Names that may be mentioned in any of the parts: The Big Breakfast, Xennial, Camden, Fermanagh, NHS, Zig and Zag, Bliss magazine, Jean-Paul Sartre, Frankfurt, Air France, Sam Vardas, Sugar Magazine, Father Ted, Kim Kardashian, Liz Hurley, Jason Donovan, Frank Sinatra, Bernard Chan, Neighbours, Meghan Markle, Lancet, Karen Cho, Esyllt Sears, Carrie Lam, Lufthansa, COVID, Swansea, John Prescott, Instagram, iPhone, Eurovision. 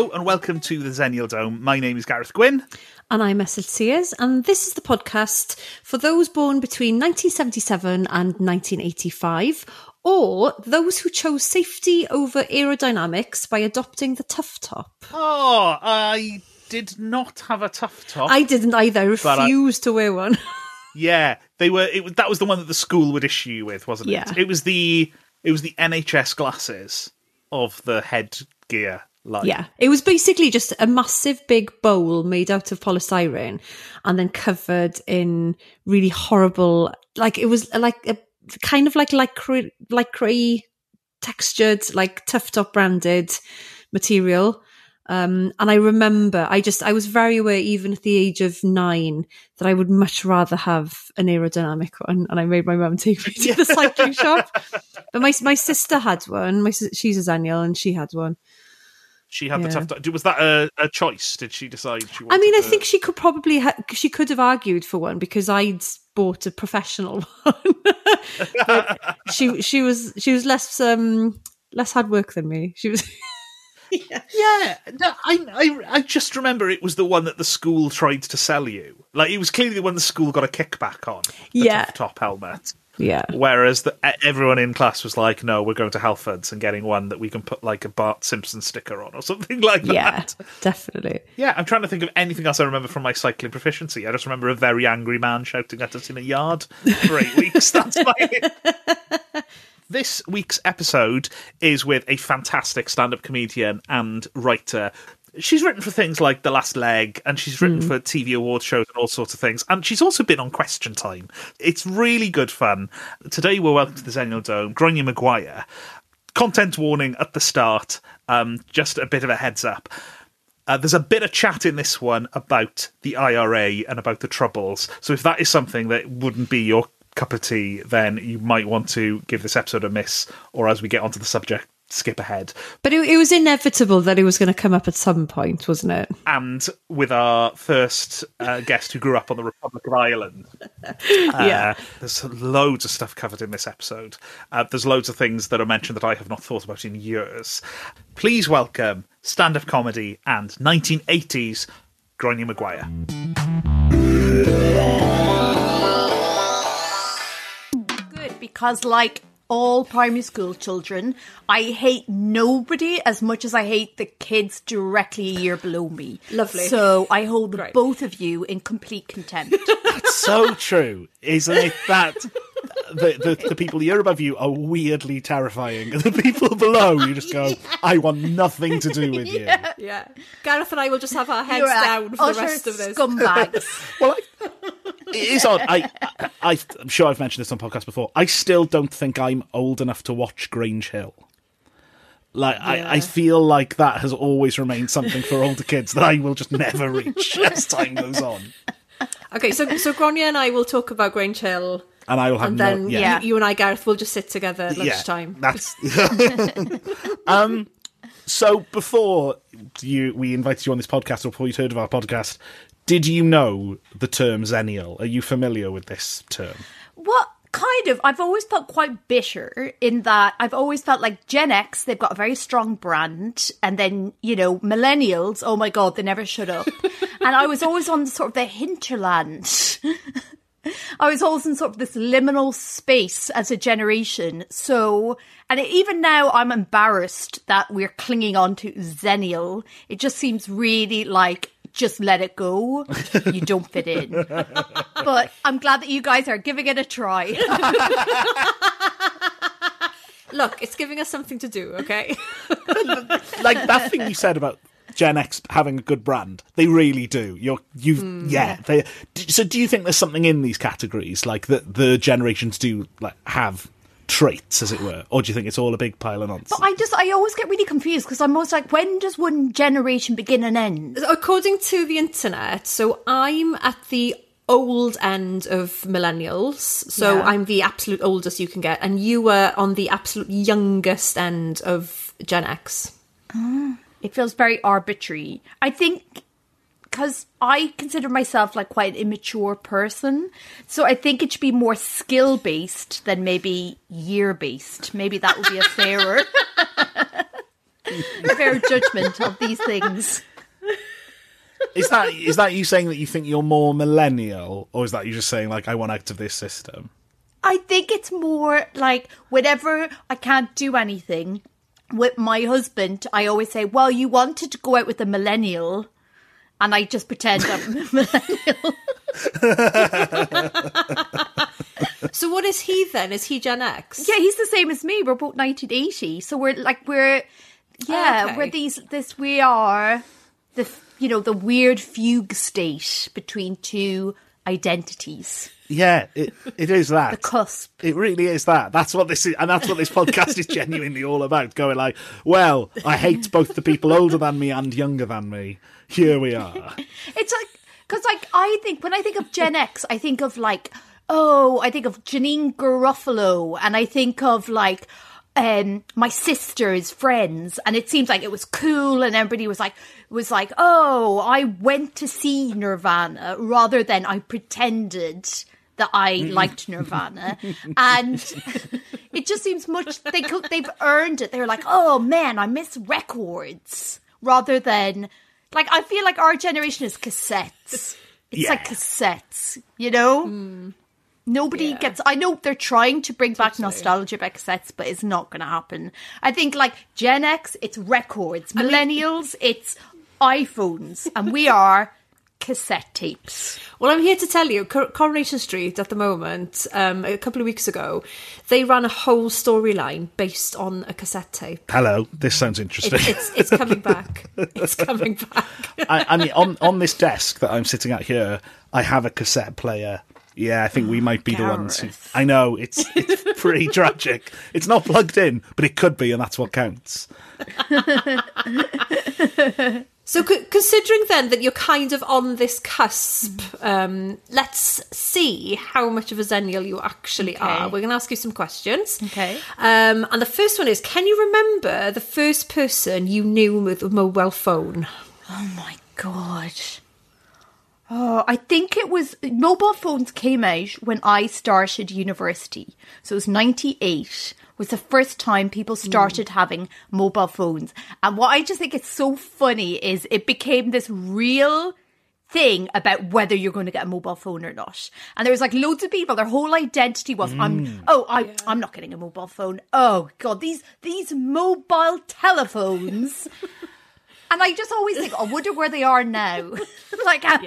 Hello and welcome to the Zaniel Dome. My name is Gareth Gwynn. And I'm Esyllt Sears, and this is the podcast for those born between 1977 and 1985, or those who chose safety over aerodynamics by adopting the Tuftop. Oh, I did not have a Tuftop. I didn't either. I refused to wear one. Yeah, they were. That was the one that the school would issue you with, wasn't it? Yeah. It was the NHS glasses of the headgear. Line. Yeah, it was basically just a massive big bowl made out of polystyrene and then covered in really horrible, like it was like a kind of lycra textured, like Tuftop branded material. And I remember I was very aware even at the age of 9 that I would much rather have an aerodynamic one, and I made my mum take me to the cycling shop. But my sister had one. She's a Zaniel and she had one. She had the Tuftop. Was that a choice? Did she decide she wanted? I mean, I think she could probably she could have argued for one because I'd bought a professional one. But she was less hard work than me. She was. Yeah. No, I just remember it was the one that the school tried to sell you. Like it was clearly the one the school got a kickback on. The Tuftop helmet. Yeah. Whereas everyone in class was like, no, we're going to Halfords and getting one that we can put like a Bart Simpson sticker on or something like that. Yeah, definitely. Yeah, I'm trying to think of anything else I remember from my cycling proficiency. I just remember a very angry man shouting at us in a yard for 8 weeks. That's my... This week's episode is with a fantastic stand-up comedian and writer. She's written for things like The Last Leg, and she's written for TV award shows and all sorts of things. And she's also been on Question Time. It's really good fun. Today we're welcome to the Zaniel Dome, Gráinne Maguire. Content warning at the start, just a bit of a heads up. There's a bit of chat in this one about the IRA and about the Troubles. So if that is something that wouldn't be your cup of tea, then you might want to give this episode a miss, or as we get onto the subject, skip ahead. But it was inevitable that it was going to come up at some point, wasn't it? And with our first guest who grew up on the Republic of Ireland. There's loads of stuff covered in this episode. There's loads of things that are mentioned that I have not thought about in years. Please welcome stand-up comedy and 1980s Gráinne Maguire. Good, because like all primary school children, I hate nobody as much as I hate the kids directly a year below me. Lovely. So I hold both of you in complete contempt. That's so true, isn't it? That the people a year above you are weirdly terrifying. The people below, you just go, I want nothing to do with you. Yeah. Gareth and I will just have our heads down for the rest of this. Scumbags. Well, it is odd. I'm sure I've mentioned this on podcasts before. I still don't think I'm old enough to watch Grange Hill. Like I feel like that has always remained something for older kids that I will just never reach as time goes on. Okay, so Gráinne and I will talk about Grange Hill, and I will have you and I, Gareth, will just sit together at lunchtime. That's So before we invited you on this podcast, or before you'd heard of our podcast, did you know the term Zenial? Are you familiar with this term? What kind of? I've always felt quite bitter in that I've always felt like Gen X, they've got a very strong brand. And then, millennials, oh my God, they never shut up. And I was always on sort of the hinterland. I was always in sort of this liminal space as a generation. So, and even now I'm embarrassed that we're clinging on to Zenial. It just seems really like, just let it go. You don't fit in. But I'm glad that you guys are giving it a try. Look, it's giving us something to do, okay? Like that thing you said about Gen X having a good brand. They really do. So do you think there's something in these categories, like that the generations do like have traits, as it were, or do you think it's all a big pile of nonsense? But I always get really confused because I'm always like, when does one generation begin and end? According to the internet, so I'm at the old end of millennials, so I'm the absolute oldest you can get, and you were on the absolute youngest end of Gen X. It feels very arbitrary. I think because I consider myself like quite an immature person. So I think it should be more skill-based than maybe year-based. Maybe that would be a fairer. fair judgment of these things. Is that you saying that you think you're more millennial, or is that you just saying, like, I want out of this system? I think it's more like whenever I can't do anything with my husband, I always say, well, you wanted to go out with a millennial, and I just pretend I'm a millennial. So what is he then? Is he Gen X? Yeah, he's the same as me. We're both 1980. So we are the, you know, the weird fugue state between two identities. Yeah, it is that. The cusp. It really is that. That's what this is, and that's what this podcast is genuinely all about. Going like, well, I hate both the people older than me and younger than me. Here we are. It's like, because like I think when I think of Gen X, I think of like, oh, I think of Janine Garofalo, and I think of like my sister's friends, and it seems like it was cool, and everybody was like, oh, I went to see Nirvana rather than I pretended that I liked Nirvana. And it just seems much, they've earned it. They're like, oh man, I miss records, rather than, like, I feel like our generation is cassettes. It's like cassettes, you know? Mm. Nobody gets... I know they're trying to bring back nostalgia by cassettes, but it's not going to happen. I think, like, Gen X, it's records. Millennials, it's iPhones. And we are cassette tapes. Well, I'm here to tell you, Coronation Street at the moment, a couple of weeks ago, they ran a whole storyline based on a cassette tape. Hello, this sounds interesting. It's coming back. It's coming back. I mean, on this desk that I'm sitting at here, I have a cassette player. Yeah, I think we might be Gareth. The ones who... I know, it's pretty tragic. It's not plugged in, but it could be, and that's what counts. So considering then that you're kind of on this cusp, let's see how much of a Zenial you actually are. We're going to ask you some questions. Okay. And the first one is, can you remember the first person you knew with a mobile phone? Oh, my God. Oh, I think it was... Mobile phones came out when I started university. So it was 98 was the first time people started having mobile phones. And what I just think is so funny is it became this real thing about whether you're going to get a mobile phone or not. And there was like loads of people, their whole identity was, I'm not getting a mobile phone. Oh, God, these mobile telephones... And I just always think, I wonder where they are now. Like, are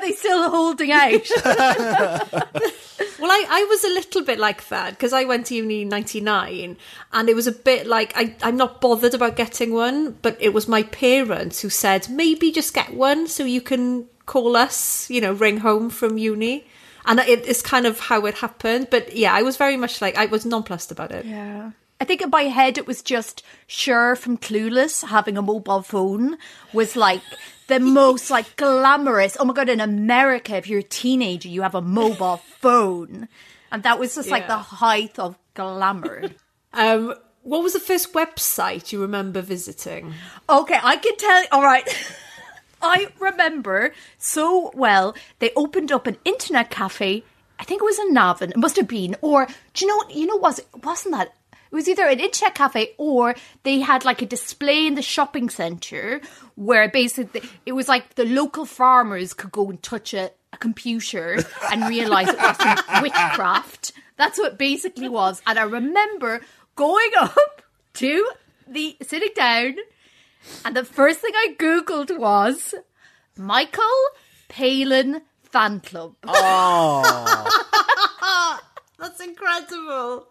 they still holding out? Well, I was a little bit like that because I went to uni in 99 and it was a bit like, I'm not bothered about getting one, but it was my parents who said, maybe just get one so you can call us, you know, ring home from uni. And it's kind of how it happened. But yeah, I was very much like, I was nonplussed about it. Yeah. I think in my head it was just Cher from Clueless having a mobile phone was like the most like glamorous. Oh my God, in America, if you're a teenager, you have a mobile phone. And that was just like the height of glamour. What was the first website you remember visiting? Okay, I can tell. All right. I remember so well. They opened up an internet cafe. I think it was in Navan. It must have been. Or, do you know, wasn't that... It was either an internet cafe or they had like a display in the shopping centre where basically it was like the local farmers could go and touch a computer and realise it was some witchcraft. That's what it basically was. And I remember going up to sitting down and the first thing I Googled was Michael Palin fan club. Oh, that's incredible.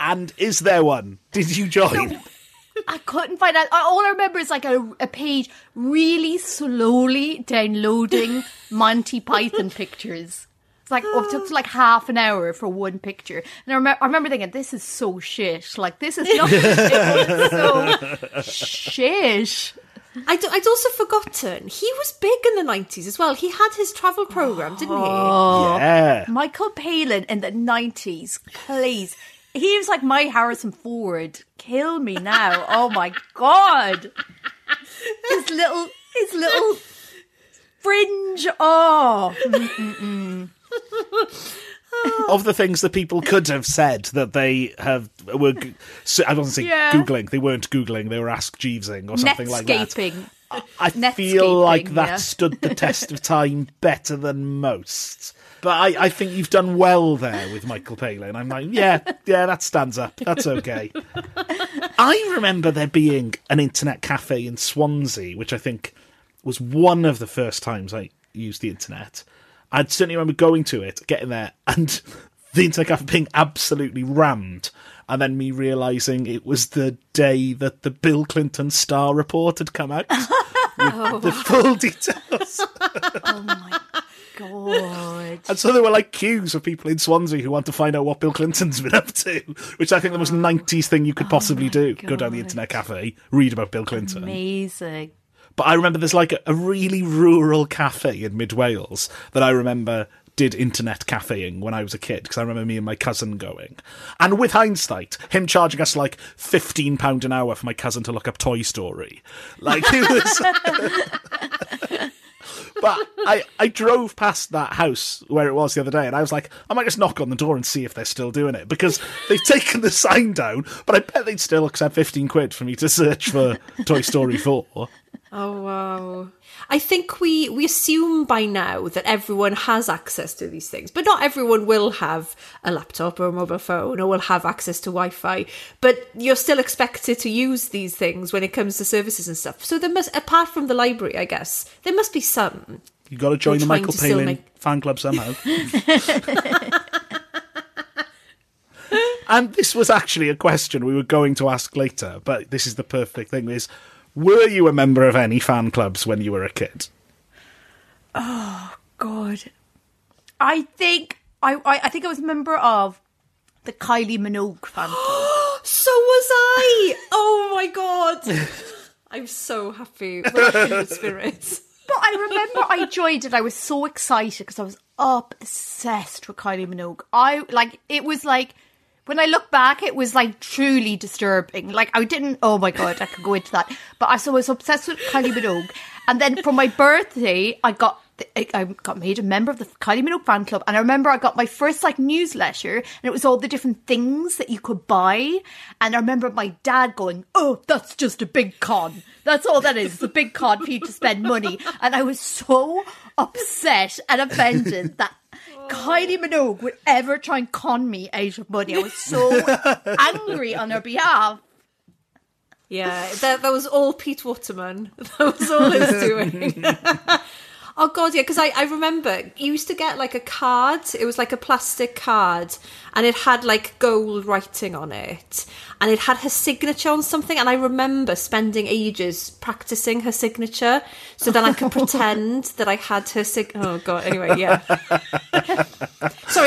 And is there one? Did you join? No, I couldn't find out. All I remember is like a page really slowly downloading Monty Python pictures. It's like it took like half an hour for one picture. And I remember thinking, this is so shit. Like, this is not so shit. I'd also forgotten, he was big in the 90s as well. He had his travel programme, didn't he? Yeah. Michael Palin in the 90s, please. He was like my Harrison Ford. Kill me now. Oh, my God. His little fringe. Oh. of the things that people could have said that they have were. I don't think googling. They weren't googling. They were Ask Jeevesing or something like that. I feel like that stood the test of time better than most. But I think you've done well there with Michael Palin. I'm like, yeah, that stands up. That's okay. I remember there being an internet cafe in Swansea, which I think was one of the first times I used the internet. I'd certainly remember going to it, getting there, and the internet cafe being absolutely rammed. And then me realising it was the day that the Bill Clinton Star Report had come out. With the full details. Oh, my God. And so there were, like, queues of people in Swansea who want to find out what Bill Clinton's been up to, which I think the most 90s thing you could possibly do. God. Go down the internet cafe, read about Bill Clinton. Amazing. But I remember there's, like, a really rural cafe in mid-Wales that I remember did internet cafeing when I was a kid, because I remember me and my cousin going. And with hindsight, him charging us like £15 an hour for my cousin to look up Toy Story. Like, it was... But I drove past that house where it was the other day, and I was like, I might just knock on the door and see if they're still doing it, because they've taken the sign down, but I bet they'd still accept £15 for me to search for Toy Story 4. Oh, wow. I think we assume by now that everyone has access to these things, but not everyone will have a laptop or a mobile phone or will have access to Wi-Fi, but you're still expected to use these things when it comes to services and stuff. So there must, apart from the library, I guess, there must be some. You've got to join the Michael Palin fan club somehow. And this was actually a question we were going to ask later, but this is the perfect thing, is... Were you a member of any fan clubs when you were a kid? Oh, God. I think I was a member of the Kylie Minogue fan club. So was I! Oh, my God. I'm so happy with the spirits. But I remember I joined it. I was so excited because I was obsessed with Kylie Minogue. When I look back, it was, like, truly disturbing. Like, I didn't... Oh, my God, I could go into that. But I was obsessed with Kylie Minogue. And then for my birthday, I got made a member of the Kylie Minogue fan club. And I remember I got my first, like, newsletter. And it was all the different things that you could buy. And I remember my dad going, oh, that's just a big con. That's all that is. It's a big con for you to spend money. And I was so upset and offended that Kylie Minogue would ever try and con me out of money. I was so angry on her behalf. Yeah, that was all Pete Waterman. That was all he was doing. Oh, God, yeah, because I remember you used to get, like, a card. It was, like, a plastic card, and it had, like, gold writing on it, and it had her signature on something, and I remember spending ages practising her signature so then I could pretend that I had her signature. Oh, God, anyway, yeah. Sorry,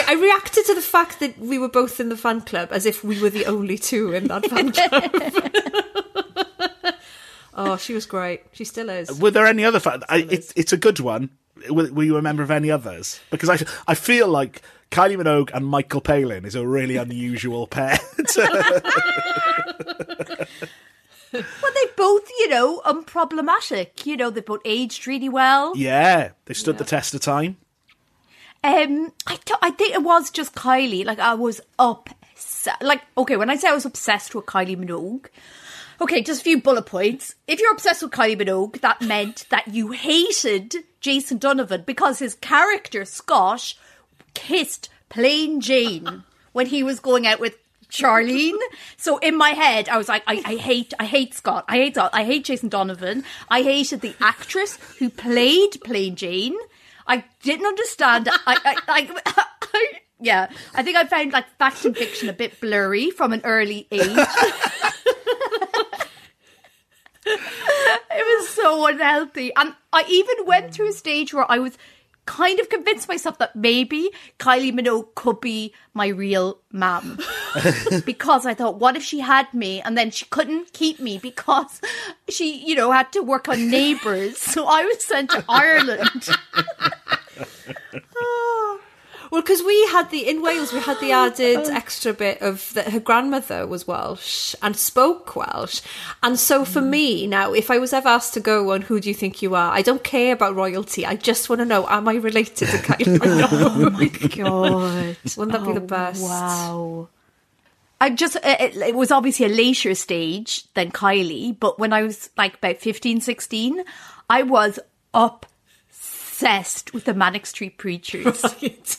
I reacted to the fact that we were both in the fan club as if we were the only two in that fan club. Oh, she was great. She still is. Were there any other fans? It's a good one. Were you a member of any others? Because I feel like Kylie Minogue and Michael Palin is a really unusual pair. Well, they both, unproblematic. They both aged really well. Yeah, they stood the test of time. I think it was just Kylie. Like, I was obsessed. Like, okay, when I say I was obsessed with Kylie Minogue... Okay, just a few bullet points. If you're obsessed with Kylie Minogue, that meant that you hated Jason Donovan because his character, Scott, kissed Plain Jane when he was going out with Charlene. So in my head, I was like, I hate Scott. I hate Jason Donovan. I hated the actress who played Plain Jane. I didn't understand. I think I found, like, fact and fiction a bit blurry from an early age. It was so unhealthy, and I even went through a stage where I was kind of convinced myself that maybe Kylie Minogue could be my real mum, because I thought, what if she had me and then she couldn't keep me because she had to work on Neighbours, so I was sent to Ireland. Well, because we had the, in Wales, we had the added extra bit of that her grandmother was Welsh and spoke Welsh. And so for me now, if I was ever asked to go on Who Do You Think You Are, I don't care about royalty. I just want to know, am I related to Kylie Minogue? Oh my God. Wouldn't that be the best? Wow. I just, it was obviously a later stage than Kylie, but when I was like about 15, 16, I was obsessed with the Manic Street Preachers. Right.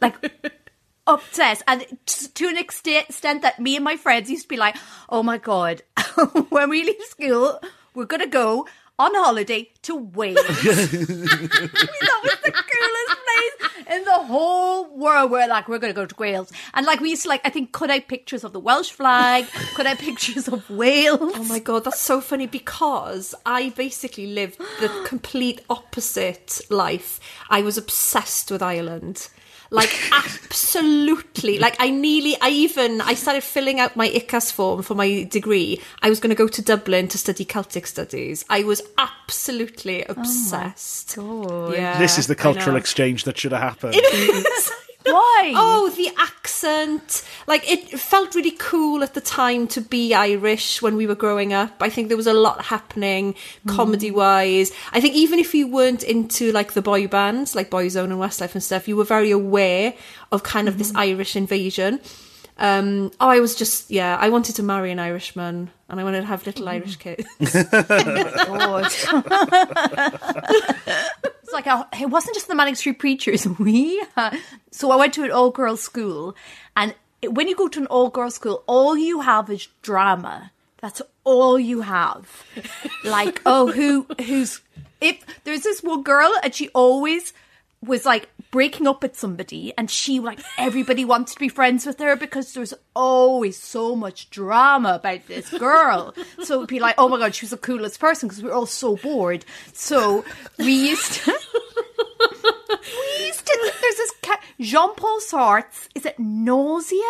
Like, obsessed. And to an extent that me and my friends used to be like, oh my God, when we leave school, we're going to go on holiday to Wales. I mean, that was the coolest place in the whole world. We're like, we're going to go to Wales. And like, we used to like, I think, could I pictures of the Welsh flag? Could I pictures of Wales? Oh my God, that's so funny, because I basically lived the complete opposite life. I was obsessed with Ireland. Like, absolutely. Like, I started filling out my ICAS form for my degree. I was going to go to Dublin to study Celtic studies. I was absolutely obsessed. Oh my God. Yeah, this is the cultural exchange that should have happened. It is. Why? Oh, the accent. Like, it felt really cool at the time to be Irish when we were growing up. I think there was a lot happening comedy-wise. I think even if you weren't into, like, the boy bands, like Boyzone and Westlife and stuff, you were very aware of kind of this Irish invasion. I was just, I wanted to marry an Irishman and I wanted to have little Irish kids. Oh, God. It's like, it wasn't just the Manic Street Preachers. So I went to an all-girls school, and when you go to an all-girls school, all you have is drama. That's all you have. Like, there's this one girl, and she always was like breaking up with somebody, and she, like, everybody wants to be friends with her because there's always so much drama about this girl. So it'd be like, oh my God, she was the coolest person because we were all so bored. So we used to there's this Jean-Paul Sartre, is it Nausea?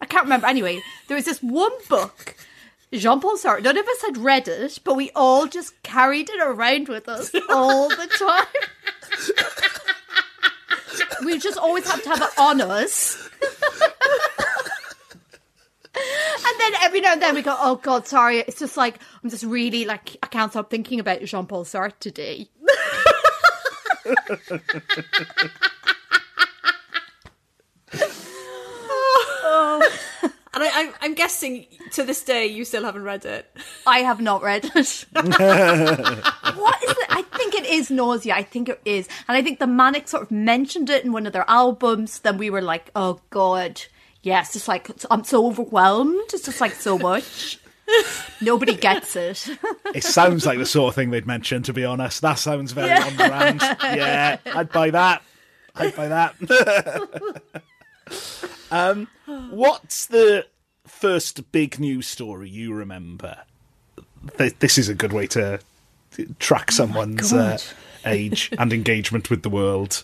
I can't remember. Anyway, there was this one book, Jean-Paul Sartre. None of us had read it, but we all just carried it around with us all the time. We just always have to have it on us. And then every now and then we go, oh God, sorry. It's just like, I'm just really like, I can't stop thinking about Jean-Paul Sartre today. And I'm guessing to this day you still haven't read it. I have not read it. What is it? I think it is Nausea. I think it is. And I think the Manic sort of mentioned it in one of their albums. Then we were like, oh God, yes. It's like, I'm so overwhelmed. It's just like so much. Nobody gets it. It sounds like the sort of thing they'd mention, to be honest. That sounds very on brand. Yeah, I'd buy that. What's the first big news story you remember? This is a good way to track someone's age and engagement with the world.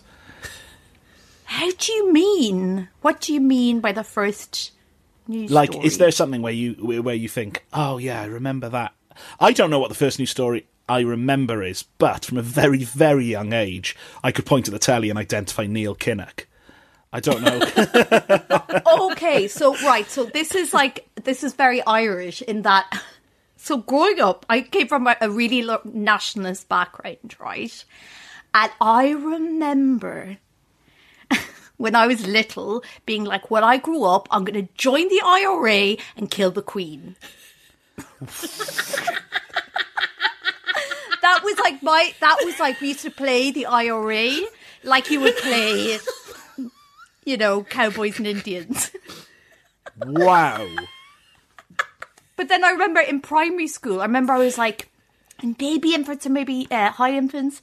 How do you mean? What do you mean by the first news story? Like, is there something where you think, oh yeah, I remember that? I don't know what the first news story I remember is, but from a very, very young age, I could point at the telly and identify Neil Kinnock. I don't know. Okay, so this is very Irish in that. So growing up, I came from a really nationalist background, right? And I remember when I was little being like, when I grew up, I'm going to join the IRA and kill the Queen. That was like we used to play the IRA like you would play, you know, cowboys and Indians. Wow. But then I remember in primary school, I was like, in baby infants or maybe high infants.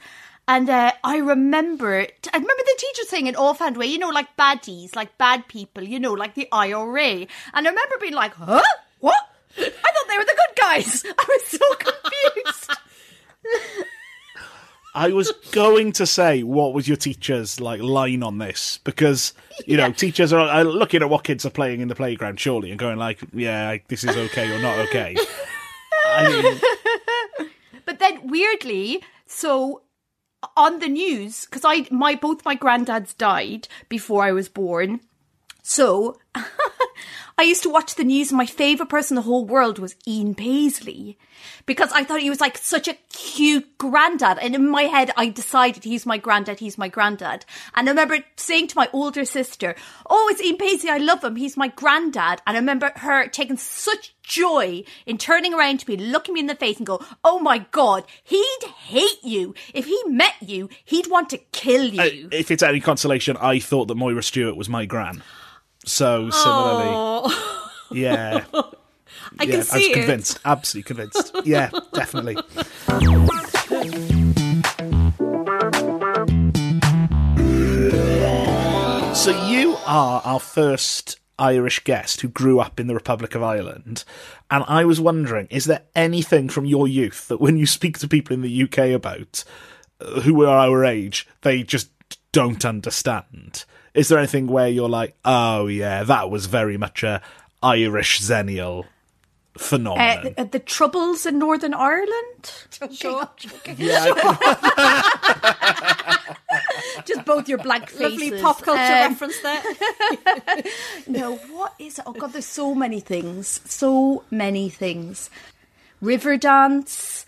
And I remember the teacher saying in offhand way, you know, like baddies, like bad people, you know, like the IRA. And I remember being like, huh? What? I thought they were the good guys. I was so confused. I was going to say, what was your teacher's like line on this? Because, you know, teachers are looking at what kids are playing in the playground, surely, and going like, yeah, this is okay or not okay. But then, weirdly, so on the news, because both my granddads died before I was born. So I used to watch the news, and my favourite person in the whole world was Ian Paisley, because I thought he was like such a cute granddad. And in my head, I decided he's my granddad. And I remember saying to my older sister, oh, it's Ian Paisley, I love him, he's my granddad. And I remember her taking such joy in turning around to me, looking me in the face and go, oh my God, he'd hate you. If he met you, he'd want to kill you. If it's any consolation, I thought that Moira Stewart was my gran. So similarly, oh. Yeah. I can see it. I was convinced, absolutely convinced. Yeah, definitely. So you are our first Irish guest who grew up in the Republic of Ireland. And I was wondering, is there anything from your youth that when you speak to people in the UK about who are our age, they just don't understand? Is there anything where you're like, oh yeah, that was very much a Irish Zaniel phenomenon? The Troubles in Northern Ireland? Joking. Yeah, just both your blank faces. Lovely pop culture reference there. No, what is it? Oh God, there's so many things. So many things. Riverdance.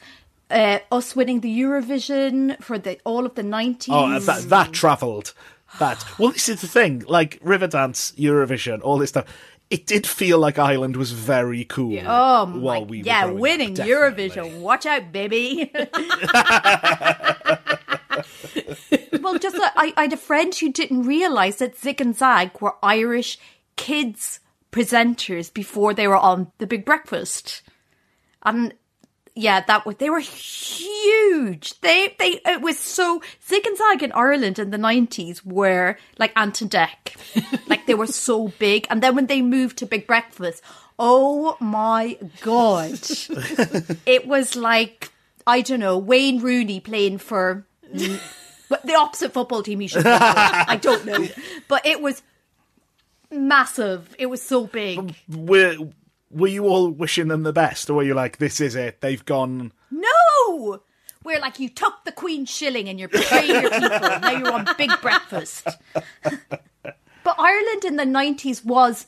Us winning the Eurovision for all of the 90s. Oh, that travelled. That. Well, this is the thing. Like, Riverdance, Eurovision, all this stuff. It did feel like Ireland was very cool. Yeah. Oh, my. Yeah, winning up, Eurovision. Watch out, baby. Well, just like, I had a friend who didn't realise that Zig and Zag were Irish kids presenters before they were on The Big Breakfast. And... yeah, they were huge. It was so, Zig and Zag in Ireland in the 90s were like Ant and Dec. Like they were so big. And then when they moved to Big Breakfast, oh my God. It was like, I don't know, Wayne Rooney playing for the opposite football team you should play for. I don't know. But it was massive. It was so big. Were you all wishing them the best, or were you like, this is it, they've gone? No! We're like, you took the Queen's shilling and you're betraying your people, now you're on Big Breakfast. But Ireland in the 90s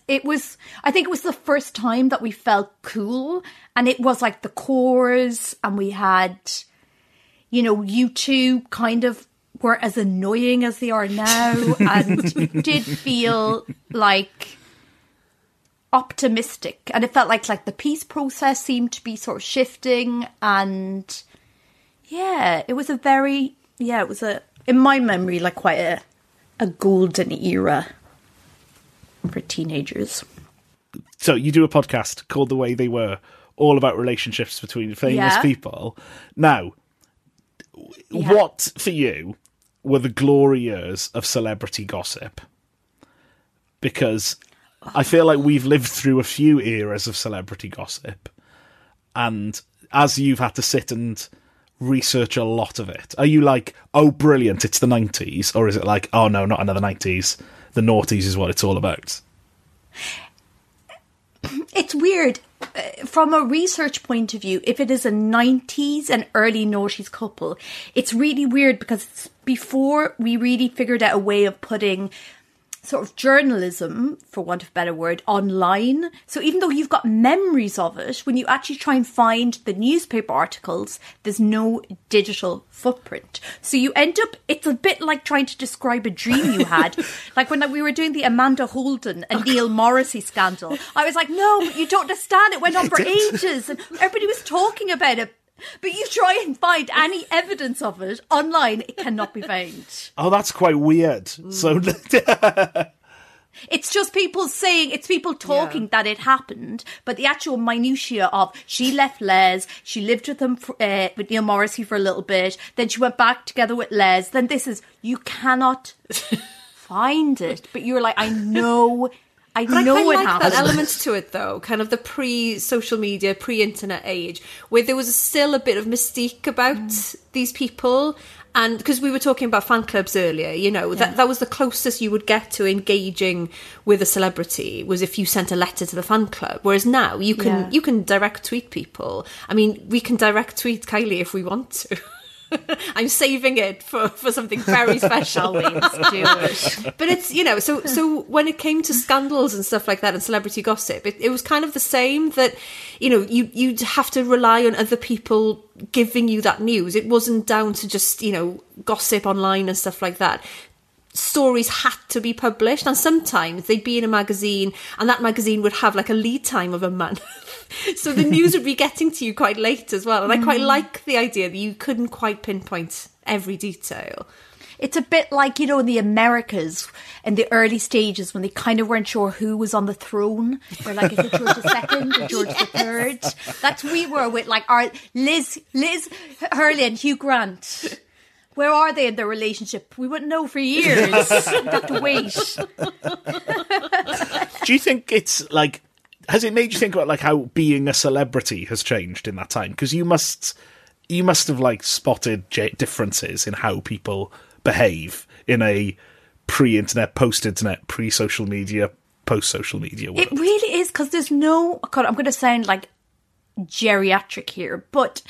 I think it was the first time that we felt cool, and it was like the Corrs, and we had, you know, U2 kind of were as annoying as they are now, and did feel like... optimistic, and it felt like the peace process seemed to be sort of shifting, and yeah, it was a very in my memory like quite a golden era for teenagers. So you do a podcast called The Way They Were, all about relationships between famous people. Now, what for you were the glory years of celebrity gossip? Because I feel like we've lived through a few eras of celebrity gossip, and as you've had to sit and research a lot of it, are you like, oh, brilliant, it's the 90s? Or is it like, oh, no, not another 90s. The noughties is what it's all about. It's weird. From a research point of view, if it is a 90s and early noughties couple, it's really weird because it's before we really figured out a way of putting... sort of journalism, for want of a better word, online. So even though you've got memories of it, when you actually try and find the newspaper articles, there's no digital footprint. So you end up, it's a bit like trying to describe a dream you had. Like when we were doing the Amanda Holden and Neil Morrissey scandal, I was like, no, you don't understand, it went on for ages and everybody was talking about it. But you try and find any evidence of it online, it cannot be found. Oh, that's quite weird. So it's just people saying, it's people talking that it happened, but the actual minutiae of she left Les, she lived with him with Neil Morrissey for a little bit, then she went back together with Les, then this is, you cannot find it. But you're like, I know it happened. That element to it, though, kind of the pre-social media, pre-internet age, where there was still a bit of mystique about these people. And because we were talking about fan clubs earlier, you know, that was the closest you would get to engaging with a celebrity, was if you sent a letter to the fan club. Whereas now you can direct tweet people. I mean, we can direct tweet Kylie if we want to. I'm saving it for something very special. Jewish. But it's, you know, so when it came to scandals and stuff like that and celebrity gossip, it was kind of the same, that, you know, you'd have to rely on other people giving you that news. It wasn't down to just, you know, gossip online and stuff like that. Stories had to be published, and sometimes they'd be in a magazine, and that magazine would have like a lead time of a month. So the news would be getting to you quite late as well. And I quite like the idea that you couldn't quite pinpoint every detail. It's a bit like, you know, the Americas in the early stages when they kind of weren't sure who was on the throne. They're like, is it George II or George III? That's we were with like our Liz Hurley and Hugh Grant. Where are they in their relationship? We wouldn't know for years. We'd have to wait. Do you think it's like, has it made you think about like how being a celebrity has changed in that time? Because you must have like spotted differences in how people behave in a pre-internet, post-internet, pre-social media, post-social media world. It really is, because there's no... God, I'm going to sound like geriatric here, but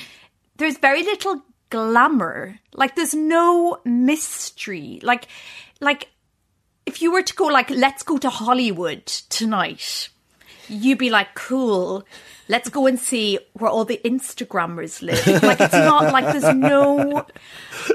there's very little glamour. Like, there's no mystery. Like if you were to go, like, let's go to Hollywood tonight, you'd be like, cool, let's go and see where all the Instagrammers live. Like, it's not like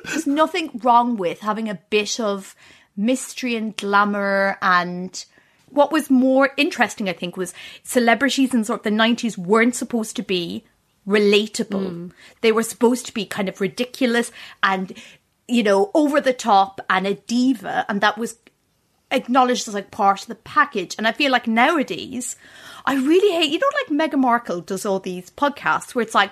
there's nothing wrong with having a bit of mystery and glamour. And what was more interesting, I think, was celebrities in sort of the 90s weren't supposed to be relatable. They were supposed to be kind of ridiculous and, you know, over the top and a diva, and that was acknowledged as like part of the package. And I feel like nowadays, I really hate, you know, like Meghan Markle does all these podcasts where it's like,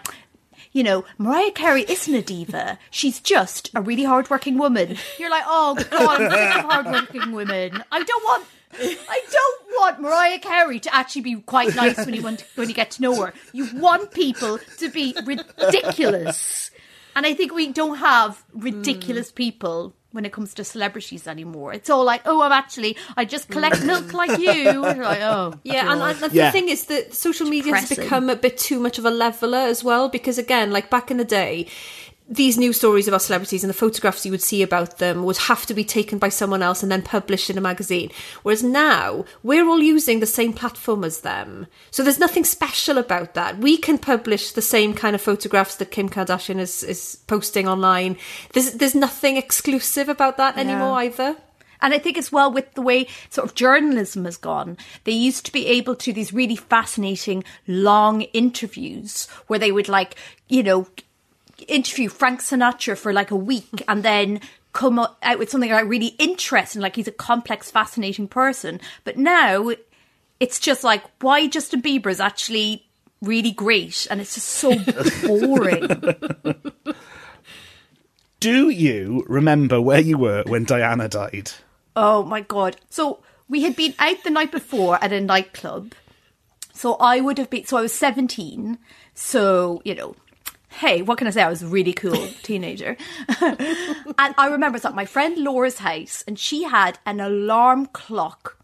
you know, Mariah Carey isn't a diva, she's just a really hardworking woman. You're like, oh God, I'm sick of hardworking women. I don't want Mariah Carey to actually be quite nice when you get to know her. You want people to be ridiculous. And I think we don't have ridiculous people when it comes to celebrities anymore. It's all like, oh, I just collect milk like you. Like, oh, yeah, and the thing is that social media has become a bit too much of a leveler as well, because again, like back in the day, these news stories about celebrities and the photographs you would see about them would have to be taken by someone else and then published in a magazine. Whereas now, we're all using the same platform as them. So there's nothing special about that. We can publish the same kind of photographs that Kim Kardashian is posting online. There's nothing exclusive about that anymore either. And I think as well with the way sort of journalism has gone, they used to be able to do these really fascinating long interviews where they would like, you know, interview Frank Sinatra for like a week and then come out with something like really interesting, like he's a complex, fascinating person. But now it's just like, why Justin Bieber is actually really great, and it's just so boring. Do you remember where you were when Diana died? Oh my God. So we had been out the night before at a nightclub. So I was 17. So, you know, hey, what can I say? I was a really cool teenager. And I remember it's at my friend Laura's house, and she had an alarm clock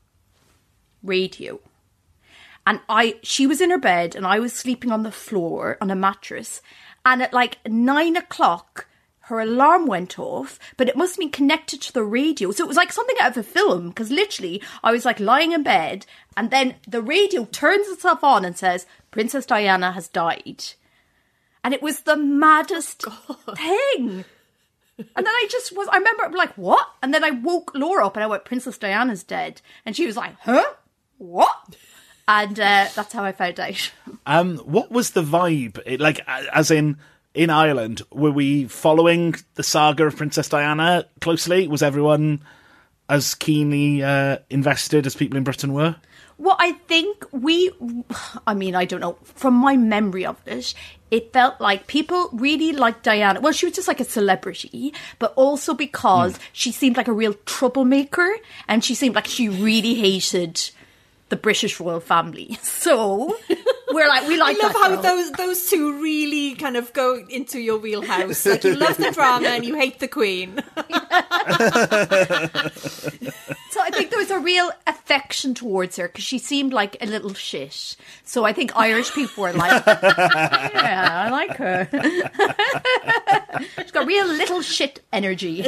radio. And she was in her bed, and I was sleeping on the floor on a mattress. And at like 9 o'clock, her alarm went off, but it must have been connected to the radio. So it was like something out of a film, because literally I was like lying in bed, and then the radio turns itself on and says, Princess Diana has died. And it was the maddest thing. And then I remember like, what? And then I woke Laura up and I went, Princess Diana's dead. And she was like, huh? What? And that's how I found out. What was the vibe? Like, as in Ireland, were we following the saga of Princess Diana closely? Was everyone as keenly invested as people in Britain were? Well, I think I don't know, from my memory of it, it felt like people really liked Diana. Well, she was just like a celebrity, but also because she seemed like a real troublemaker, and she seemed like she really hated the British royal family. So we're like, we like. I love that how those two really kind of go into your wheelhouse. Like, you love the drama and you hate the Queen. So I think there was a real affection towards her because she seemed like a little shit. So I think Irish people were like, yeah, I like her. She's got real little shit energy.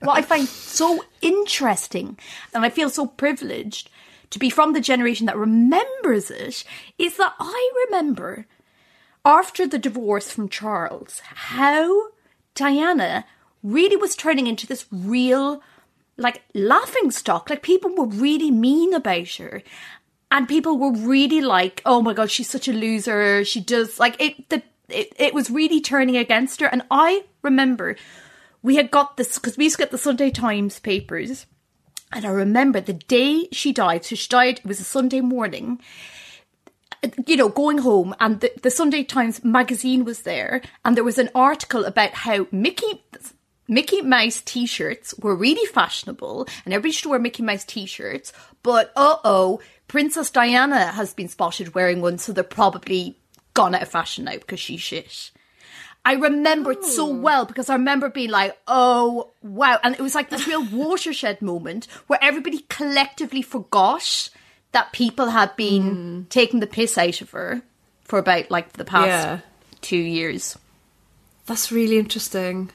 What I find so interesting, and I feel so privileged to be from the generation that remembers it, is that I remember after the divorce from Charles, how Diana really was turning into this real, like, laughing stock. Like, people were really mean about her. And people were really like, oh my God, she's such a loser. She does, like, it was really turning against her. And I remember we had got this, because we used to get the Sunday Times papers. And I remember the day she died, so she died, it was a Sunday morning, you know, going home, and the Sunday Times magazine was there, and there was an article about how Mickey Mouse t-shirts were really fashionable, and everybody should wear Mickey Mouse t-shirts, but uh-oh, Princess Diana has been spotted wearing one, so they're probably gone out of fashion now because she's shit. I remember it so well because I remember being like, oh, wow. And it was like this real watershed moment where everybody collectively forgot that people had been taking the piss out of her for about like the past 2 years. That's really interesting.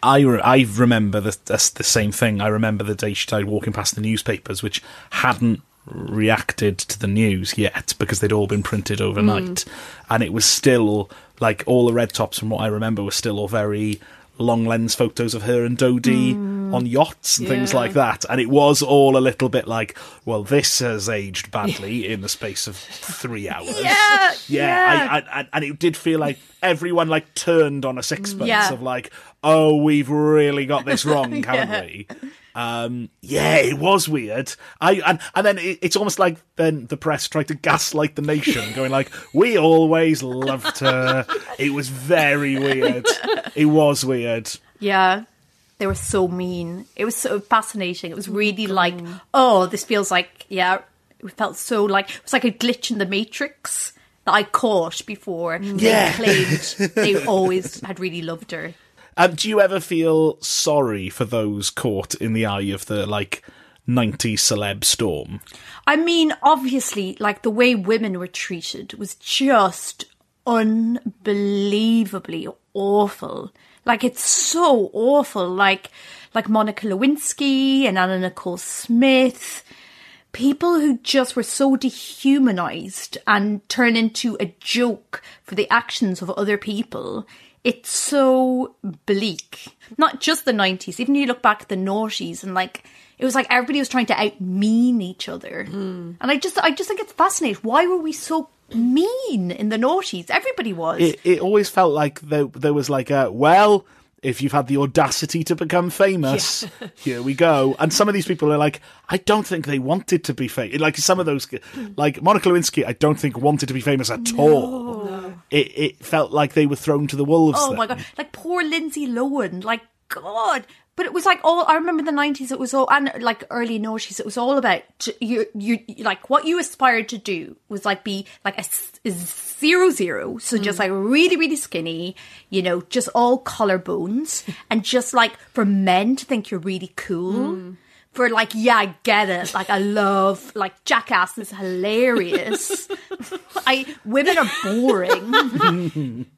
I remember the same thing. I remember the day she died walking past the newspapers, which hadn't reacted to the news yet because they'd all been printed overnight. And it was still... like, all the red tops, from what I remember, were still all very long lens photos of her and Dodie on yachts and things like that. And it was all a little bit like, well, this has aged badly in the space of 3 hours. And it did feel like everyone, like, turned on a sixpence of like, oh, we've really got this wrong, haven't we? It was weird. And then it's almost like then the press tried to gaslight the nation, going like, we always loved her. It was very weird. It was weird. Yeah. They were so mean. It was so fascinating. It was really like, oh, this feels like, it felt so like, it was like a glitch in the Matrix that I caught before. They claimed they always had really loved her. Do you ever feel sorry for those caught in the eye of the, like, 90s celeb storm? I mean, obviously, like, the way women were treated was just unbelievably awful. Like, it's so awful. Like Monica Lewinsky and Anna Nicole Smith. People who just were so dehumanised and turned into a joke for the actions of other people. It's so bleak. Not just the 90s. Even you look back at the noughties and like it was like everybody was trying to outmean each other. And I just think it's fascinating. Why were we so mean in the noughties? Everybody was. It always felt like there was like a, well, if you've had the audacity to become famous, here we go. And some of these people are like, I don't think they wanted to be famous. Like some of those, like Monica Lewinsky, I don't think wanted to be famous at all. It felt like they were thrown to the wolves. Oh, my God. Like, poor Lindsay Lohan. Like, God. But it was like all... I remember the 90s, it was all... And, like, early noughties, it was all about... You like, what you aspired to do was, like, be, like, a 0-0. So just, like, really, really skinny. You know, just all collarbones. And just, like, for men to think you're really cool. For, like, yeah, I get it. Like, I love, like, Jackass is hilarious. Women are boring.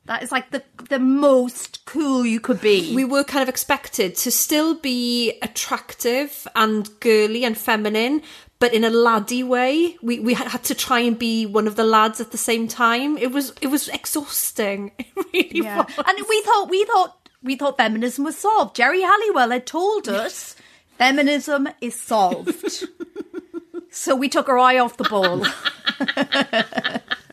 That is, like, the most cool you could be. We were kind of expected to still be attractive and girly and feminine, but in a laddie way. We had to try and be one of the lads at the same time. It was exhausting. It really was. And we thought feminism was solved. Jerry Halliwell had told us. Feminism is solved. So we took her eye off the ball.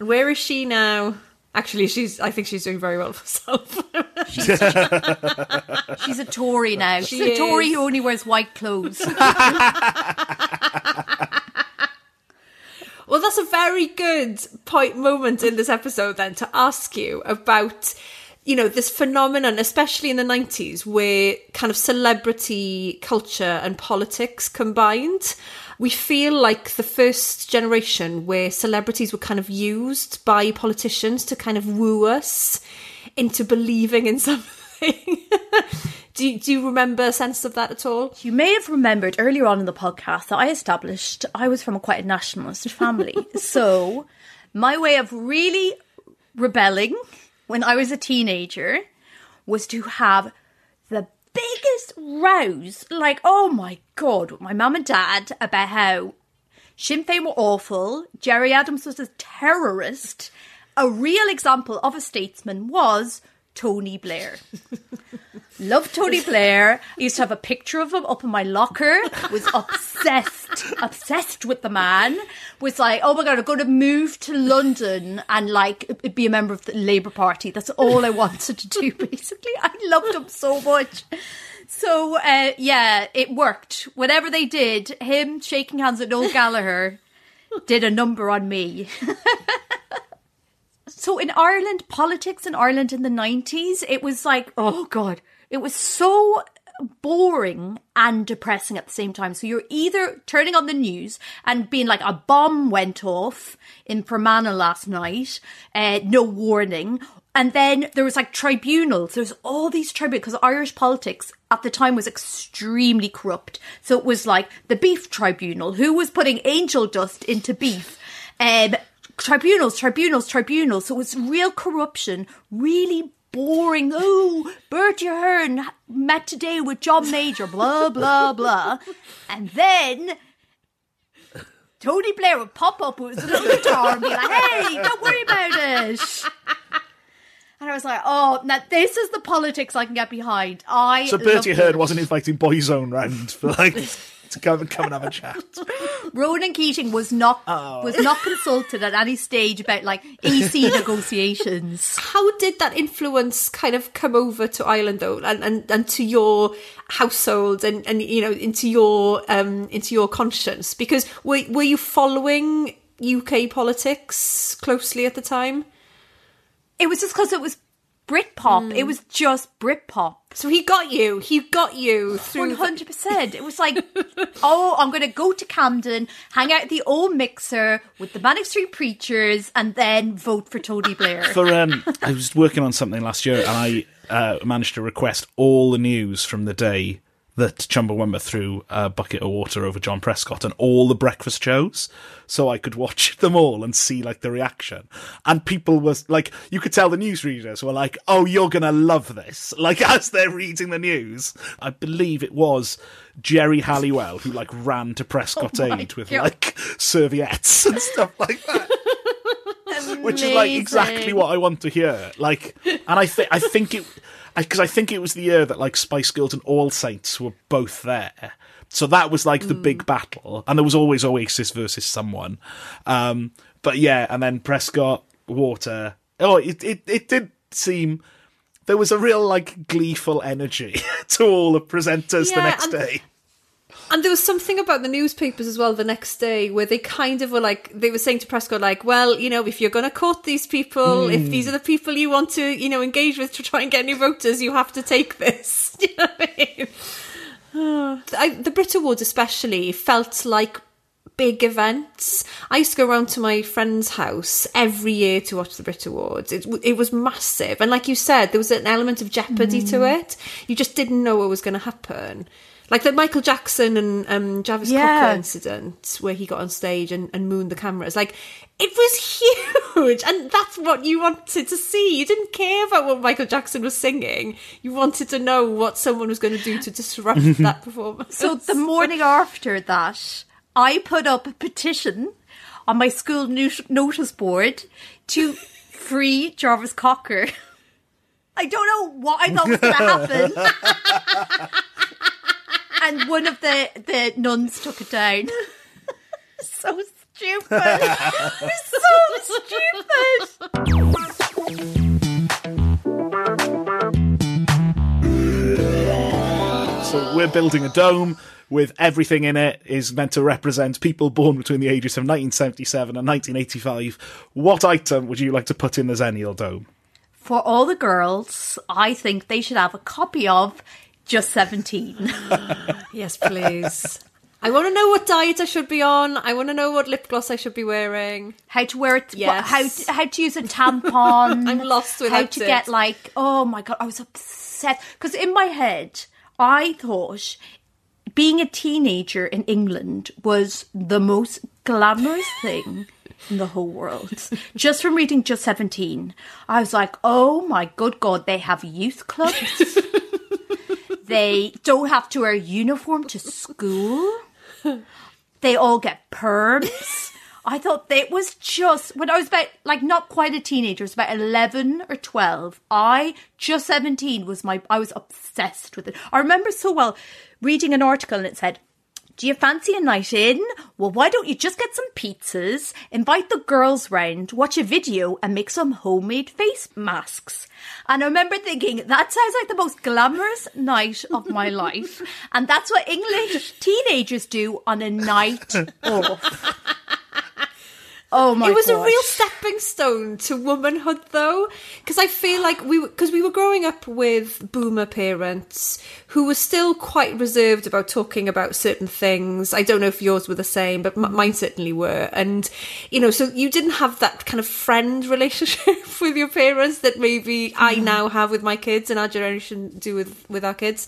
Where is she now? Actually, I think she's doing very well for herself. She's a Tory now. She's a Tory who only wears white clothes. Well, that's a very good moment in this episode then to ask you about... you know, this phenomenon, especially in the 90s, where kind of celebrity culture and politics combined. We feel like the first generation where celebrities were kind of used by politicians to kind of woo us into believing in something. Do you remember a sense of that at all? You may have remembered earlier on in the podcast that I established I was from quite a nationalist family. So my way of really rebelling when I was a teenager was to have the biggest rows, like, oh my God, with my mum and dad about how Sinn Féin were awful, Gerry Adams was a terrorist. A real example of a statesman was Tony Blair. Loved Tony Blair. I used to have a picture of him up in my locker. Was obsessed with the man. Was like, oh my God, I'm going to move to London and like be a member of the Labour Party. That's all I wanted to do, basically. I loved him so much. So, yeah, it worked. Whatever they did, him shaking hands with Noel Gallagher did a number on me. So in Ireland, politics in Ireland in the 90s, it was like, oh God, it was so boring and depressing at the same time. So you're either turning on the news and being like, a bomb went off in Fermanagh last night, no warning. And then there was like tribunals. There's all these tribunals because Irish politics at the time was extremely corrupt. So it was like the beef tribunal. Who was putting angel dust into beef? Tribunals. So it was real corruption, really boring. Oh, Bertie Ahern met today with John Major, blah, blah, blah. And then Tony Blair would pop up with his little guitar and be like, hey, don't worry about it. And I was like, oh, now this is the politics I can get behind. So Bertie Ahern wasn't inviting Boyzone round for like... to come and have a chat. Ronan Keating was not consulted at any stage about like EC negotiations. How did that influence kind of come over to Ireland though, and to your household and you know into your conscience? Because were you following UK politics closely at the time? It was just because it was Britpop. It was just Britpop. So he got you through 100%. It was like, oh, I'm going to go to Camden, hang out at the old mixer with the Manic Street Preachers, and then vote for Tony Blair. I was working on something last year, and I managed to request all the news from the day that Chumbawamba threw a bucket of water over John Prescott and all the breakfast shows, so I could watch them all and see, like, the reaction. And people was like, you could tell the newsreaders were like, oh, you're going to love this, like, as they're reading the news. I believe it was Jerry Halliwell who, like, ran to Prescott's aid with, like, serviettes and stuff like that. Which is, like, exactly what I want to hear. Like, and I think it... Because I think it was the year that, like, Spice Girls and All Saints were both there. So that was, like, the big battle. And there was always Oasis versus someone. But, yeah, and then Prescott, Water. Oh, it did seem... There was a real, like, gleeful energy to all the presenters the next day. And there was something about the newspapers as well the next day where they kind of were like, they were saying to Prescott, like, well, you know, if you're going to court these people, if these are the people you want to, you know, engage with to try and get new voters, you have to take this. Do you know what I mean? The Brit Awards especially felt like big events. I used to go around to my friend's house every year to watch the Brit Awards. It was massive. And like you said, there was an element of jeopardy to it. You just didn't know what was going to happen. Like the Michael Jackson and Jarvis Cocker incident where he got on stage and mooned the cameras. Like, it was huge. And that's what you wanted to see. You didn't care about what Michael Jackson was singing. You wanted to know what someone was going to do to disrupt that performance. So the morning after that, I put up a petition on my school notice board to free Jarvis Cocker. I don't know what I thought was going to happen. And one of the nuns took it down. So stupid. It was so stupid. So we're building a dome with everything in it is meant to represent people born between the ages of 1977 and 1985. What item would you like to put in the Zaniel Dome? For all the girls, I think they should have a copy of Just 17. Yes, please. I want to know what diet I should be on. I want to know what lip gloss I should be wearing. How to wear it. Yes. How to use a tampon. I'm lost without it. How to get like, oh my God, I was obsessed. Because in my head, I thought being a teenager in England was the most glamorous thing in the whole world. Just from reading Just 17, I was like, oh my good God, they have youth clubs. They don't have to wear a uniform to school. They all get perms. I thought it was just, when I was about, like, not quite a teenager, it was about 11 or 12. Just 17 was I was obsessed with it. I remember so well reading an article and it said, do you fancy a night in? Well, why don't you just get some pizzas, invite the girls round, watch a video and make some homemade face masks. And I remember thinking, that sounds like the most glamorous night of my life. And that's what English teenagers do on a night off. Oh my God. It was a real stepping stone to womanhood, though, because I feel like we were growing up with boomer parents who were still quite reserved about talking about certain things. I don't know if yours were the same, but mine certainly were. And, you know, so you didn't have that kind of friend relationship with your parents that maybe I now have with my kids and our generation do with our kids.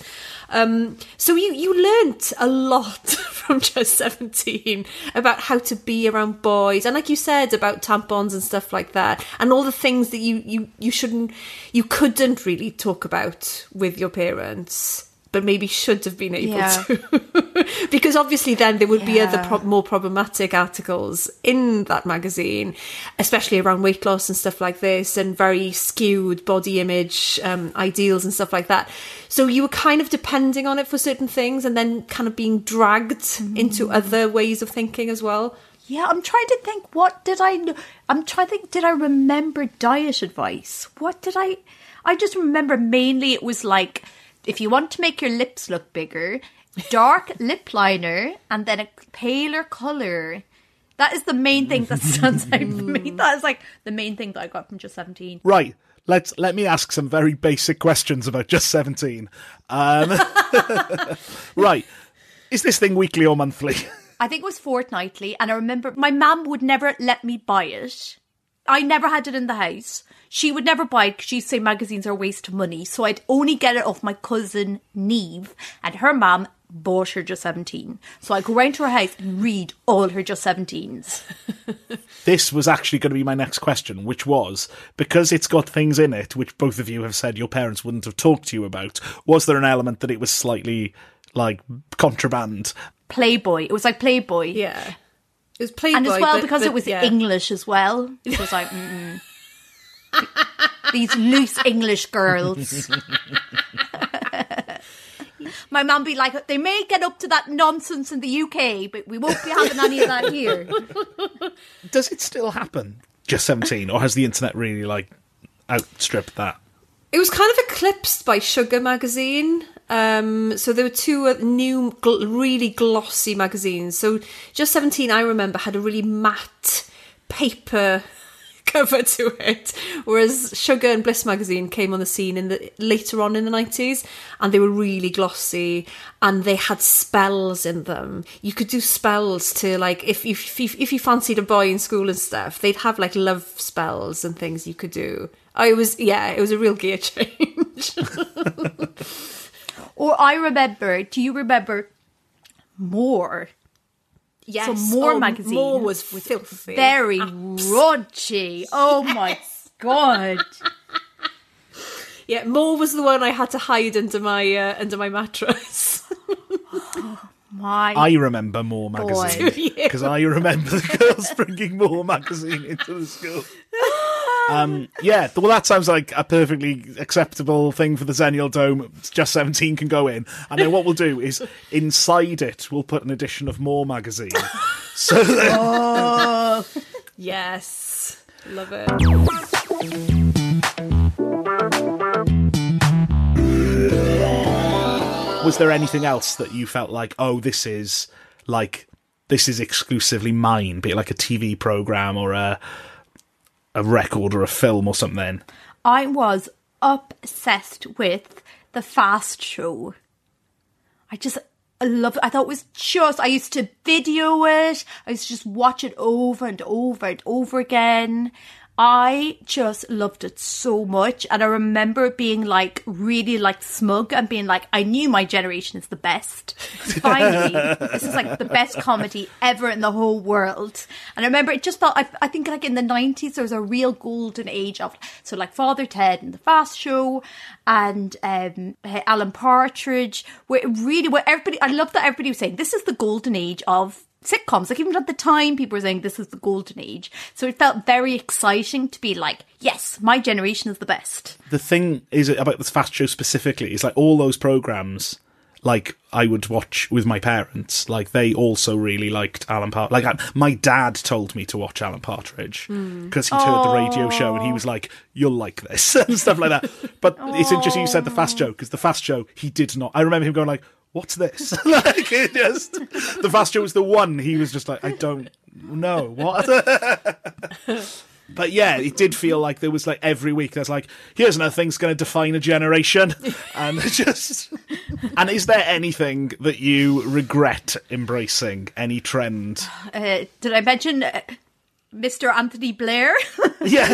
So you learnt a lot from Just 17 about how to be around boys. And like you said, about tampons and stuff like that, and all the things that you couldn't really talk about with your parents, but maybe should have been able to. Because obviously then there would be other more problematic articles in that magazine, especially around weight loss and stuff like this, and very skewed body image ideals and stuff like that. So you were kind of depending on it for certain things and then kind of being dragged into other ways of thinking as well. Yeah, I'm trying to think, what did I know? I'm trying to think, did I remember diet advice? What did I just remember mainly it was like, if you want to make your lips look bigger, dark lip liner and then a paler colour. That is the main thing that stands out for me. That is like the main thing that I got from Just 17. Right. Let me ask some very basic questions about Just 17. Right. Is this thing weekly or monthly? I think it was fortnightly, and I remember my mum would never let me buy it. I never had it in the house. She would never buy it because she'd say magazines are a waste of money, so I'd only get it off my cousin Neve, and her mum bought her Just 17. So I'd go round to her house and read all her Just 17s. This was actually going to be my next question, which was, because it's got things in it which both of you have said your parents wouldn't have talked to you about, was there an element that it was slightly, like, contraband? Playboy. It was like Playboy. Yeah. It was Playboy. And as well, because it was English as well. It was like, these loose English girls. My mum be like, they may get up to that nonsense in the UK, but we won't be having any of that here. Does it still happen, Just 17, or has the internet really, like, outstripped that? It was kind of eclipsed by Sugar magazine. So there were two new, really glossy magazines. So Just 17, I remember, had a really matte paper cover to it, whereas Sugar and Bliss magazine came on the scene later on in the 90s, and they were really glossy and they had spells in them. You could do spells to, like, if you fancied a boy in school and stuff, they'd have like love spells and things you could do. It was a real gear change. Or I remember, do you remember More? Yes. So More magazine. More was filthy. Very raunchy. Oh my God. Yeah, More was the one I had to hide under my mattress. I remember More magazine because I remember the girls bringing More magazine into the school. Well, that sounds like a perfectly acceptable thing for the Zenial Dome. Just 17 can go in. And then what we'll do is, inside it, we'll put an edition of More magazine. So oh, yes. Love it. Was there anything else that you felt like, oh, this is exclusively mine, be it like a TV programme or a record or a film or something? I was obsessed with The Fast Show. I just I loved it. I thought it was just, I used to video it. I used to just watch it over and over and over again. I just loved it so much. And I remember being like, really like smug and being like, I knew my generation is the best. Finally, this is like the best comedy ever in the whole world. And I remember it just felt, I think like in the 90s, there was a real golden age of, so like Father Ted and The Fast Show and Alan Partridge, where it really, where everybody, I love that everybody was saying, this is the golden age of sitcoms. Like even at the time people were saying this is the golden age, so it felt very exciting to be like, yes, my generation is the best. The thing is about this Fast Show specifically is like all those programs like I would watch with my parents, like they also really liked Alan Partridge. Like my dad told me to watch Alan Partridge because he'd heard the radio show and he was like, you'll like this and stuff like that. But it's interesting you said The Fast Show, because The Fast Show, he did not, I remember him going like, what's this? Like, it just, The Fast Show was the one he was just like, I don't know what. But yeah, it did feel like there was like every week there's like, here's another thing that's going to define a generation. And just, and is there anything that you regret embracing? Any trend? Did I mention Mr. Anthony Blair? Yeah.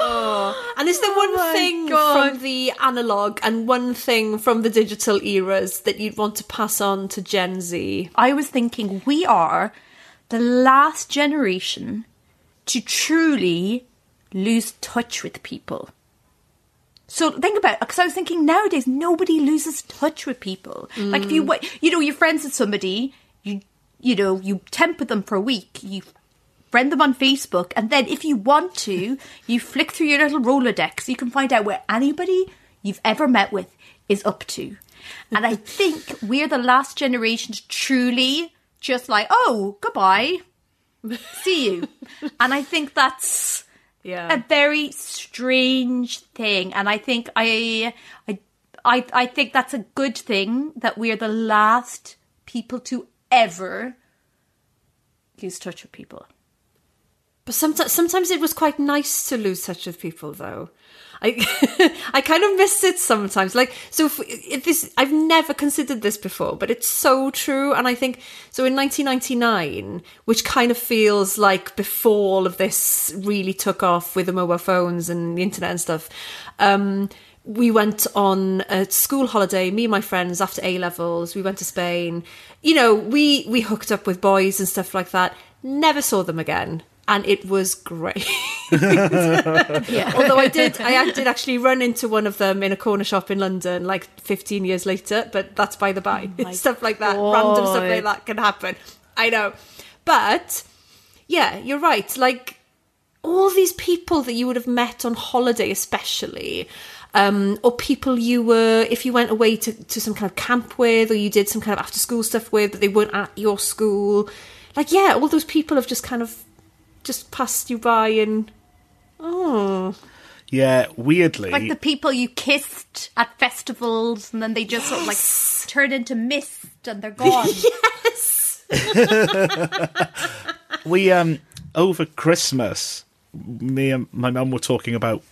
Oh, and is there one thing from the analogue and one thing from the digital eras that you'd want to pass on to Gen Z? I was thinking we are the last generation to truly lose touch with people. So think about it, because I was thinking nowadays nobody loses touch with people. Mm. Like if you know, you're friends with somebody, you know, you temper them for a week, you friend them on Facebook, and then if you want to, you flick through your little Rolodex so you can find out where anybody you've ever met with is up to. And I think we're the last generation to truly just like, oh, goodbye, see you. And I think that's a very strange thing. And I think I think that's a good thing that we're the last people to ever lose touch with people. But sometimes it was quite nice to lose touch with people, though. I kind of miss it sometimes. Like, so if this, I've never considered this before, but it's so true. And I think, so in 1999, which kind of feels like before all of this really took off with the mobile phones and the internet and stuff, we went on a school holiday, me and my friends, after A-levels. We went to Spain. You know, we hooked up with boys and stuff like that. Never saw them again. And it was great. Yeah. Although I did actually run into one of them in a corner shop in London like 15 years later, but that's by the by. Oh stuff like that, God. Random stuff like that can happen. I know. But yeah, you're right. Like all these people that you would have met on holiday especially, or people you were, if you went away to some kind of camp with, or you did some kind of after school stuff with, but they weren't at your school. Like, yeah, all those people have just kind of just passed you by and weirdly like the people you kissed at festivals and then they just sort of like turn into mist and they're gone. Yes. We over Christmas, me and my mum were talking about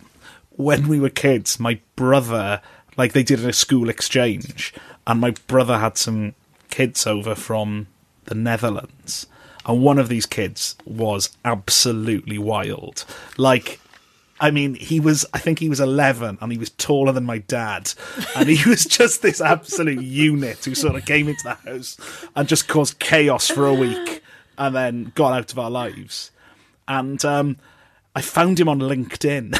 when we were kids, my brother, like they did a school exchange and my brother had some kids over from the Netherlands. And one of these kids was absolutely wild. Like, I mean, I think he was 11 and he was taller than my dad. And he was just this absolute unit who sort of came into the house and just caused chaos for a week and then got out of our lives. And I found him on LinkedIn.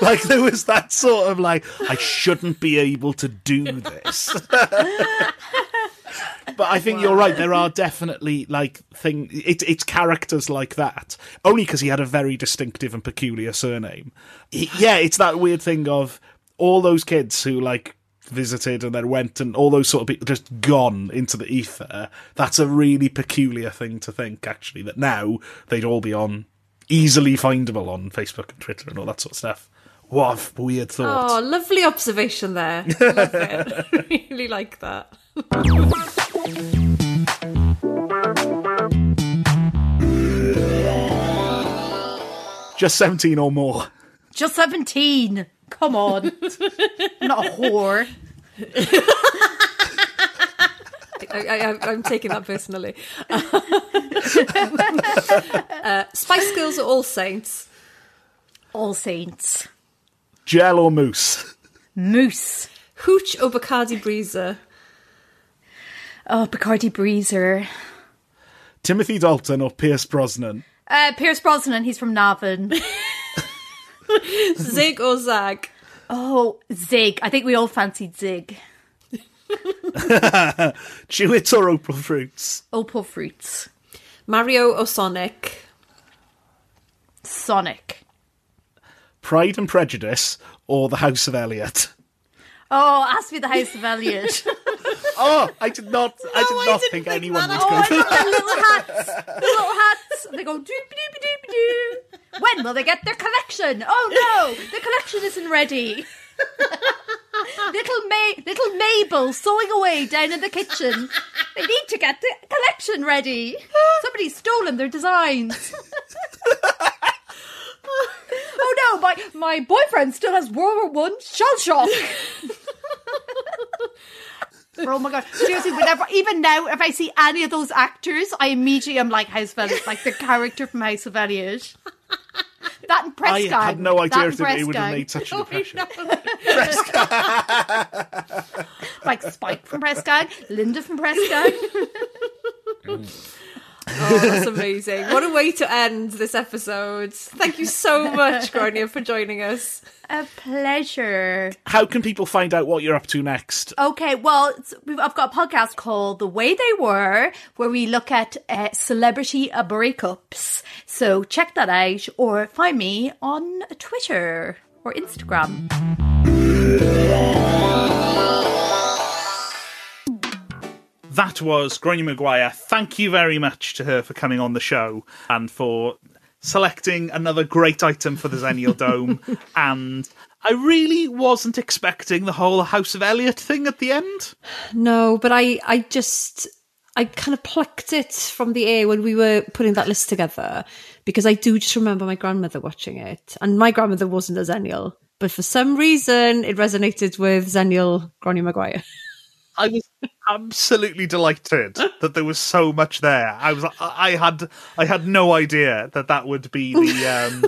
Like, there was that sort of like, I shouldn't be able to do this. But I think you're right. There are definitely like things. It's characters like that. Only because he had a very distinctive and peculiar surname. It's that weird thing of all those kids who like visited and then went, and all those sort of people just gone into the ether. That's a really peculiar thing to think. Actually, that now they'd all be on easily findable on Facebook and Twitter and all that sort of stuff. What a weird thought. Oh, lovely observation there. Love it. Really like that. Just 17 or more. Just 17. Come on. I'm not a whore. I'm taking that personally. Spice Girls or All Saints? All Saints. Gel or mousse? Mousse. Hooch or Bacardi Breezer? Oh, Bacardi Breezer. Timothy Dalton or Pierce Brosnan? Pierce Brosnan, he's from Navan. Zig or Zag? Oh, Zig. I think we all fancied Zig. Chewits or Opal Fruits? Opal Fruits. Mario or Sonic? Sonic. Pride and Prejudice or The House of Elliot? Oh, ask me The House of Elliot. Oh, I did not. No, I didn't think anyone would go. Oh, I got the little hats. The little hats. And they go doop doop doop doop. When will they get their collection? Oh no, the collection isn't ready. Little Mabel sewing away down in the kitchen. They need to get the collection ready. Somebody's stolen their designs. Oh no, my boyfriend still has World War I shell shock. Oh my god! Seriously, whenever, even now, if I see any of those actors, I immediately am like House of Elliot, like the character from House of Elliot. That and Prescott. I had no idea if they would have made such an impression. Prescott, like Spike from Prescott, Linda from Prescott. Oh, that's amazing. What a way to end this episode. Thank you so much, Gráinne, for joining us. A pleasure. How can people find out what you're up to next? Okay, well, I've got a podcast called The Way They Were, where we look at celebrity breakups. So check that out, or find me on Twitter or Instagram. That was Gráinne Maguire. Thank you very much to her for coming on the show and for selecting another great item for the Zenial Dome. And I really wasn't expecting the whole House of Elliot thing at the end. No, but I kind of plucked it from the air when we were putting that list together, because I do just remember my grandmother watching it. And my grandmother wasn't a Zenial, but for some reason it resonated with Zenial Gráinne Maguire. I was absolutely delighted that there was so much there. I had no idea that would be the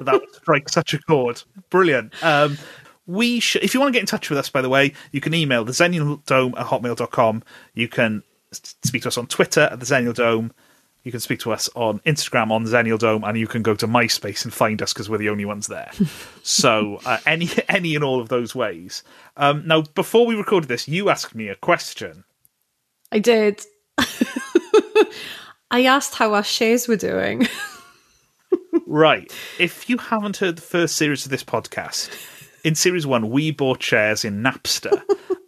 that would strike such a chord. Brilliant. If you want to get in touch with us, by the way, you can email thezenialdome@hotmail.com. You can speak to us on Twitter at @thezenialdome. You can speak to us on Instagram on Zenial Dome, and you can go to MySpace and find us because we're the only ones there. So any and all of those ways. Now, before we recorded this, you asked me a question. I did. I asked how our shares were doing. Right. If you haven't heard the first series of this podcast, in series 1, we bought shares in Napster.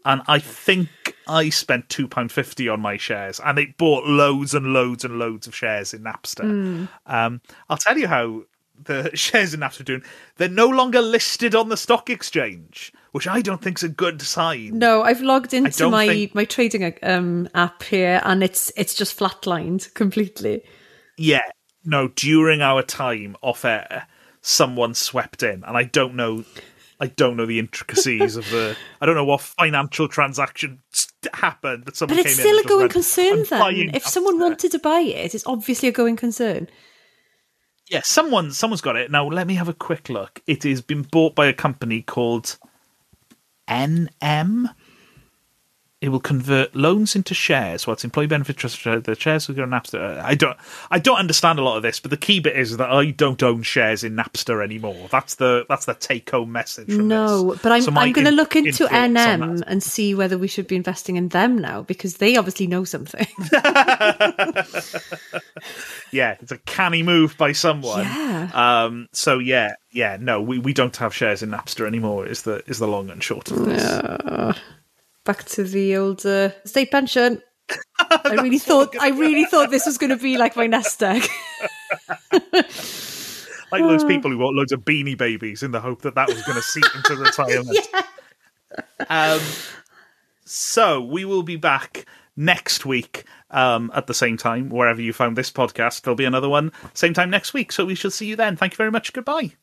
And I think I spent £2.50 on my shares, and it bought loads and loads and loads of shares in Napster. I'll tell you how the shares in Napster are doing. They're no longer listed on the stock exchange, which I don't think is a good sign. No, I've logged into my trading app here, and it's just flatlined completely. Yeah. No, during our time off air, someone swept in, and I don't know the intricacies of the... I don't know what financial transaction happened, but someone came in... But it's still a going concern, then. If someone wanted to buy it, it's obviously a going concern. Yeah, someone's got it. Now, let me have a quick look. It has been bought by a company called NM. It will convert loans into shares. Well, it's Employee Benefit Trust. The shares will go on Napster. I don't understand a lot of this, but the key bit is that I don't own shares in Napster anymore. That's the take-home message from this. No, but I'm going to look into NM and see whether we should be investing in them now, because they obviously know something. Yeah, it's a canny move by someone. Yeah. We don't have shares in Napster anymore is the long and short of this. Yeah. Back to the old state pension. I really thought this was going to be like my nest egg. Like those people who bought loads of Beanie Babies in the hope that was going to seep into retirement. Yeah. So we will be back next week at the same time. Wherever you found this podcast, there'll be another one same time next week. So we shall see you then. Thank you very much. Goodbye.